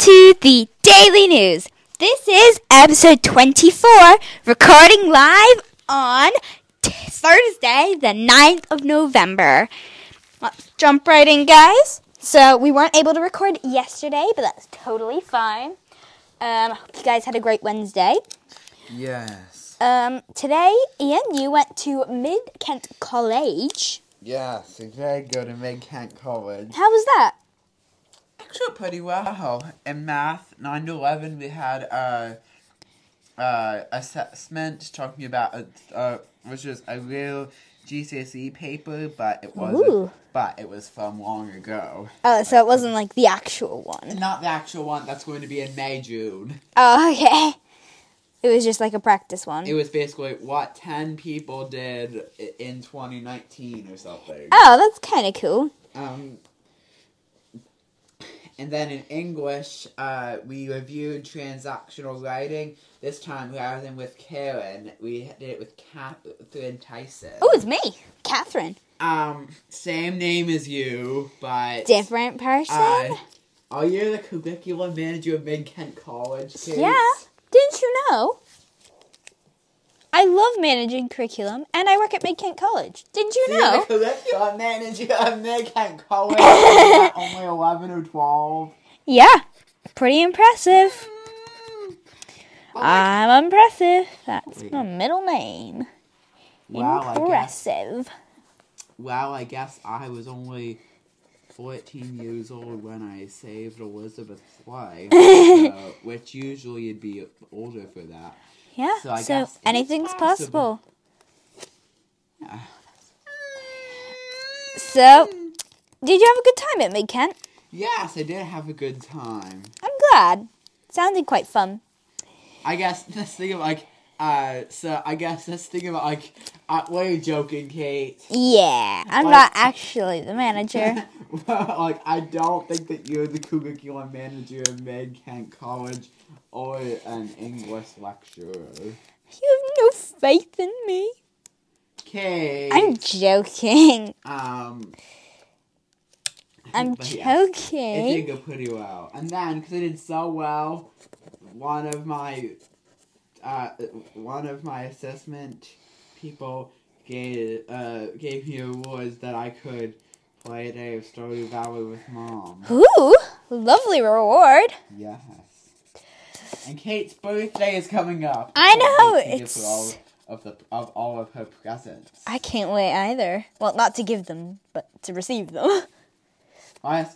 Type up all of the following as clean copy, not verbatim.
to the Daily News. This is episode 24, recording live on Thursday, the 9th of November. Let's jump right in, guys. So, we weren't able to record yesterday, but that's totally fine. I hope you guys had a great Wednesday. Yes. Today, Ian, you went to Mid-Kent College. Yes, I did go to Mid-Kent College. How was that? Actually, pretty well. In math, 9 to 11, we had assessment talking about which was a real GCSE paper, but it wasn't. Ooh. But it was from long ago. Oh, so it wasn't like the actual one. Not the actual one. That's going to be in May, June. Oh, okay. It was just like a practice one. It was basically what 10 people did in 2019 or something. Oh, that's kind of cool. And then in English, we reviewed transactional writing. This time, rather than with Karen, we did it with Catherine Tyson. Oh, it's me, Catherine. Same name as you, but... different person? Are you the curriculum manager of Mid-Kent College, kids? Yeah, didn't you know? I love managing curriculum, and I work at Mid-Kent College. Didn't you know? So you're the curriculum manager at Mid-Kent College? Only 11 or 12? Yeah. Pretty impressive. I'm impressive. That's my middle name. Wow, impressive. I guess I was only 14 years old when I saved Elizabeth's life, which usually you'd be older for that. Yeah, so anything's possible. Yeah. So, did you have a good time at Mid-Kent? Yes, I did have a good time. I'm glad. Sounded quite fun. I guess this thing about, like, were you joking, Kate? Yeah, I'm like, not actually the manager. Well, like, I don't think that you're the curriculum manager of Mid-Kent College or an English lecturer. You have no faith in me. Kate. I'm joking. I'm joking. It did go pretty well. And then, because I did so well, one of my assessment people gave me awards that I could play a day of Story Valley with Mom. Ooh, lovely reward. Yes. And Kate's birthday is coming up. I know. It's all of her presents. I can't wait either. Well, not to give them, but to receive them.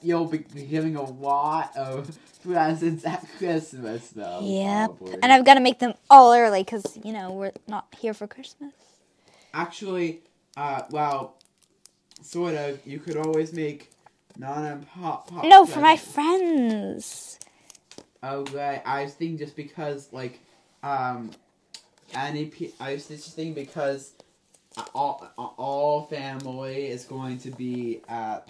You'll be giving a lot of presents at Christmas, though. Yeah, and I've got to make them all early because, you know, we're not here for Christmas. Actually, well, sort of. You could always make Nana and Pop. No, presents. For my friends. Oh, right. I was thinking just because, like, all family is going to be at...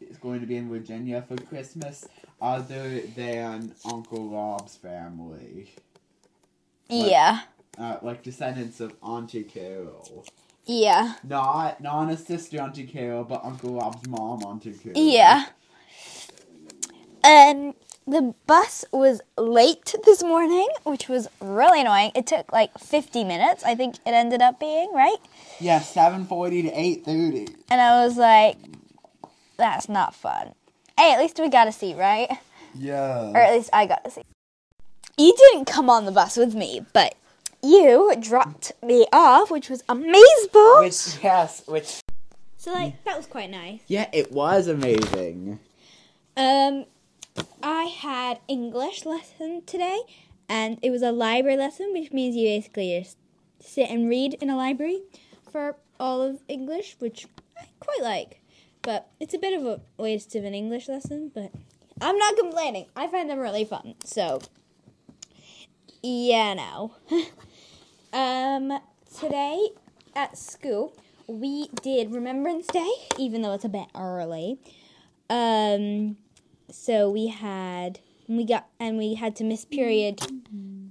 it's going to be in Virginia for Christmas, other than Uncle Rob's family. Like, yeah. Like descendants of Auntie Carol. Yeah. Not a sister Auntie Carol, but Uncle Rob's mom Auntie Carol. Yeah. The bus was late this morning, which was really annoying. It took like 50 minutes, I think it ended up being, right? Yeah, 7:40 to 8:30. And I was like, that's not fun. Hey, at least we got a seat, right? Yeah. Or at least I got a seat. You didn't come on the bus with me, but you dropped me off, which was amazing. Which... So, like, that was quite nice. Yeah, it was amazing. I had English lesson today, and it was a library lesson, which means you basically just sit and read in a library for all of English, which I quite like. But it's a bit of a waste of an English lesson, but I'm not complaining. I find them really fun, so, yeah, no. Today at school, we did Remembrance Day, even though it's a bit early. So we had to miss period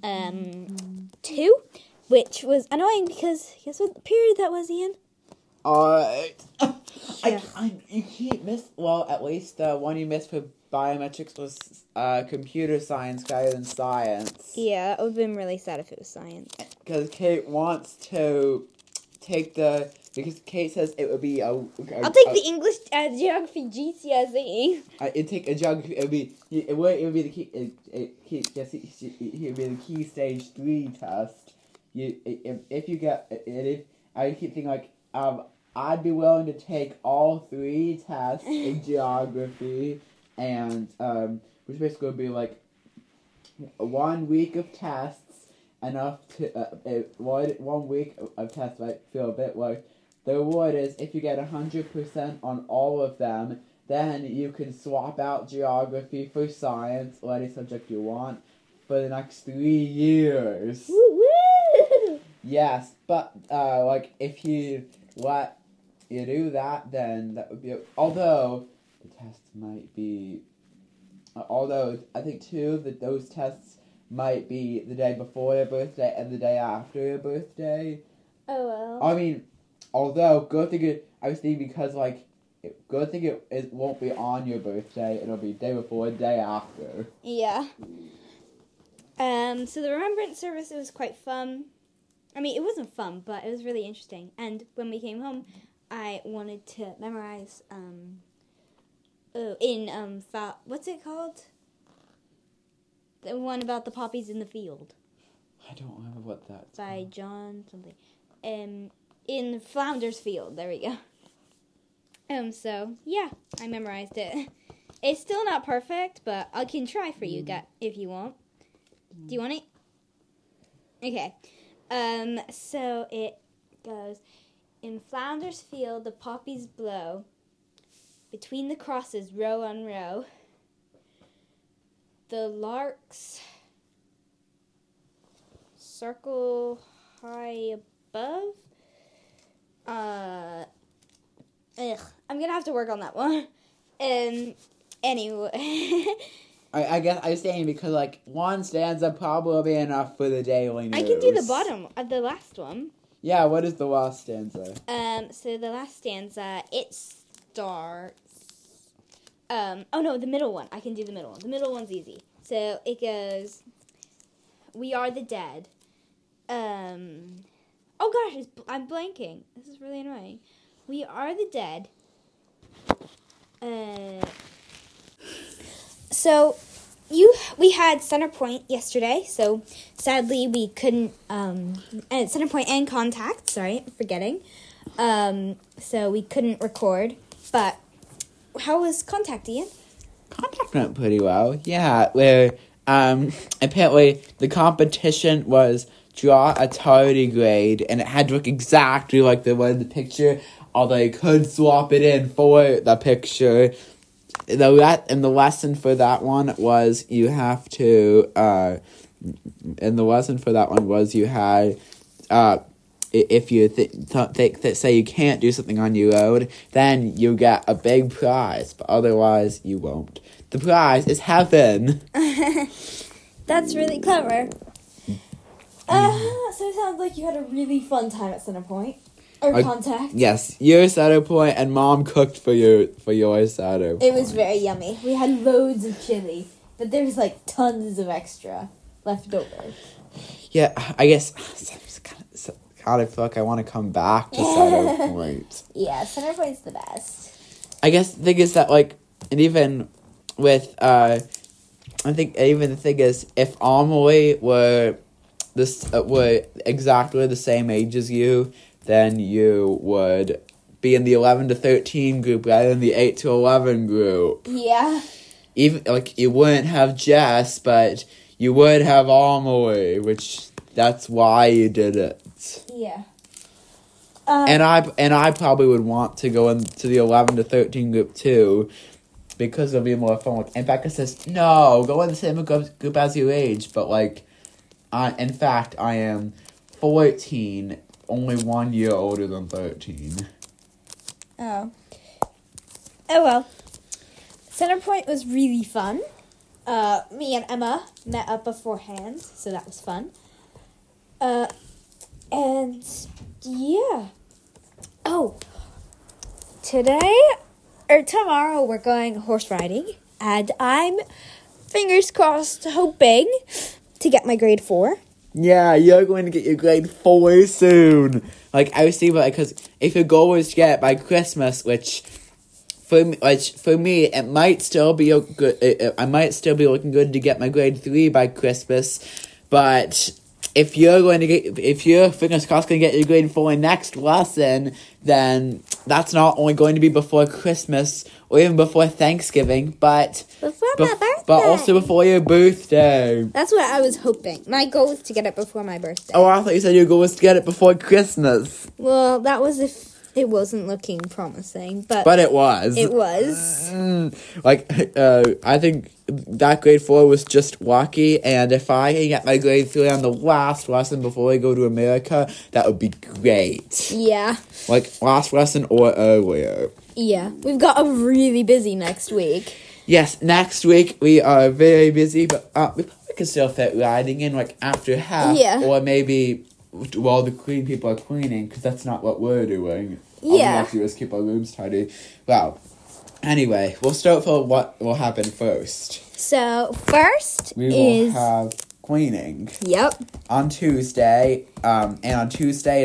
2, which was annoying because guess what period that was, Ian? Yes. You can't miss, well, at least the one you missed for biometrics was computer science rather than science. Yeah, I would have been really sad if it was science. Because Kate wants to take the, because Kate says it would be I'll take the English geography GCSE. It'd take a geography, it would be the key stage 3 test. I keep thinking I'd be willing to take all 3 tests in geography, and which basically would be like 1 week of tests, enough to 1 week of tests might feel a bit like. The reward is if you get 100% on all of them, then you can swap out geography for science or any subject you want for the next 3 years. Woo-woo! Yes, but if you let you do that, then that would be. Although the tests might be. Although I think two of those tests might be the day before your birthday and the day after your birthday. Oh well. I mean, although good thing I was thinking because good thing it won't be on your birthday. It'll be day before, day after. Yeah. So the remembrance service, it was quite fun. I mean, it wasn't fun, but it was really interesting. And when we came home, I wanted to memorize, what's it called? The one about the poppies in the field. I don't remember what that's called. By John something. In Flanders Field, there we go. So, yeah, I memorized it. It's still not perfect, but I can try for you guys if you want. Do you want it? Okay. So it goes, in Flanders Field the poppies blow, between the crosses row on row, the larks circle high above. I'm gonna have to work on that one. Anyway. I guess I'm saying because, one stanza probably will be enough for the daily news. I can do the bottom of the last one. Yeah, what is the last stanza? So the last stanza, it starts... the middle one. I can do the middle one. The middle one's easy. So it goes, we are the dead. I'm blanking. This is really annoying. We are the dead. So, we had Centrepoint yesterday, so sadly we couldn't, and Centrepoint and Contact, sorry, forgetting. So we couldn't record, but how was Contact, Ian? Contact went pretty well, yeah. Where, apparently the competition was draw a tardy grade, and it had to look exactly like the one in the picture, although you could swap it in for the picture. The lesson for that one was you have to, if you say you can't do something on your own, then you get a big prize, but otherwise you won't. The prize is heaven. That's really clever. So it sounds like you had a really fun time at Centrepoint. Or Contact. Yes, your Centrepoint, and Mom cooked for your Centrepoint. It was very yummy. We had loads of chili, but there was tons of extra left over. Yeah, I guess I feel like I want to come back to Centrepoint. Yeah, Centrepoint's the best. I guess the thing is that if Amelie were exactly the same age as you, then you would be in the 11 to 13 group rather than the 8 to 11 group. Yeah. Even, you wouldn't have Jess, but you would have Amelie, which that's why you did it. Yeah. And I probably would want to go into the 11 to 13 group too, because it'll be more fun. And Becca says, no, go in the same group as your age, but, in fact, I am 14, only 1 year older than 13. Oh. Oh, well. Centrepoint was really fun. Me and Emma met up beforehand, so that was fun. And, yeah. Oh. Today, or tomorrow, we're going horse riding, and I'm, fingers crossed, hoping to get my grade 4. Yeah, you're going to get your grade 4 soon. Like, I was thinking about it, because if your goal was to get it by Christmas, which for me, it might still be I might still be looking good to get my grade 3 by Christmas, but if you're fingers crossed going to get your grade 4 next lesson, then that's not only going to be before Christmas or even before Thanksgiving, but but also before your birthday. That's what I was hoping. My goal was to get it before my birthday. Oh, I thought you said your goal was to get it before Christmas. Well, that was if it wasn't looking promising, but it was. It was. I think that grade 4 was just wacky, and if I can get my grade 3 on the last lesson before I go to America, that would be great. Yeah. Like, last lesson or earlier. Yeah. We've got a really busy next week. Yes, next week we are very busy, but we probably can still fit riding in, like, after half. Yeah. Or maybe while the clean people are cleaning, because that's not what we're doing. All we have to do is keep our rooms tidy. Well, anyway, we'll start for what will happen first. So, first we will have cleaning. Yep. On Tuesday, is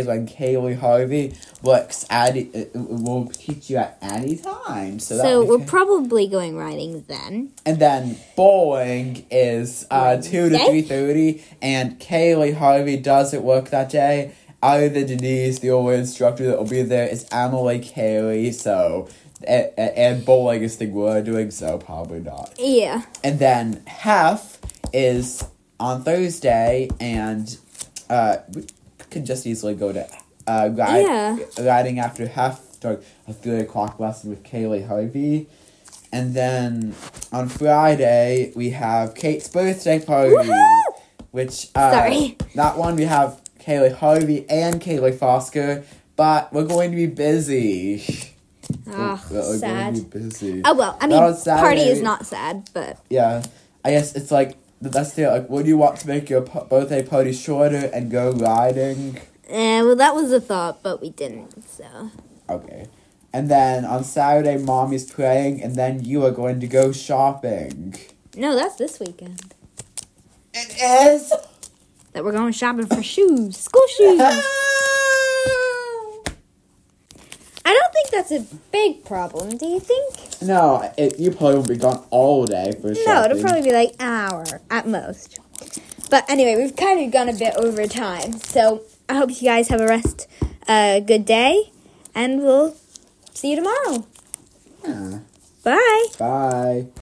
when Kaylee Harvey will teach you at any time. So we're probably going riding then. And then bowling is 2 to 3:30, and Kaylee Harvey doesn't work that day. Other than Denise, the only instructor that will be there is Emily Carey, so and bowling is the thing we're doing, so probably not. Yeah. And then half is on Thursday, and we could just easily go to riding after half, like a 3:00 lesson with Kaylee Harvey. And then on Friday, we have Kate's birthday party. Woohoo! Which, that one we have Kaylee Harvey and Kaylee Fosker, but we're going to be busy. Oh, sad. Going to be busy. Oh, well, I mean, party is not sad, but yeah, I guess it's like, that's the, like, would you want to make your birthday party shorter and go riding? Well, that was a thought, but we didn't, so. Okay. And then on Saturday, Mommy's praying, and then you are going to go shopping. No, that's this weekend. It is? That we're going shopping for shoes. School shoes. I don't think that's a big problem, do you think? No, you probably won't be gone all day for shopping. No, it'll probably be like an hour at most. But anyway, we've kind of gone a bit over time, so I hope you guys have a good day, and we'll see you tomorrow. Yeah. Bye. Bye.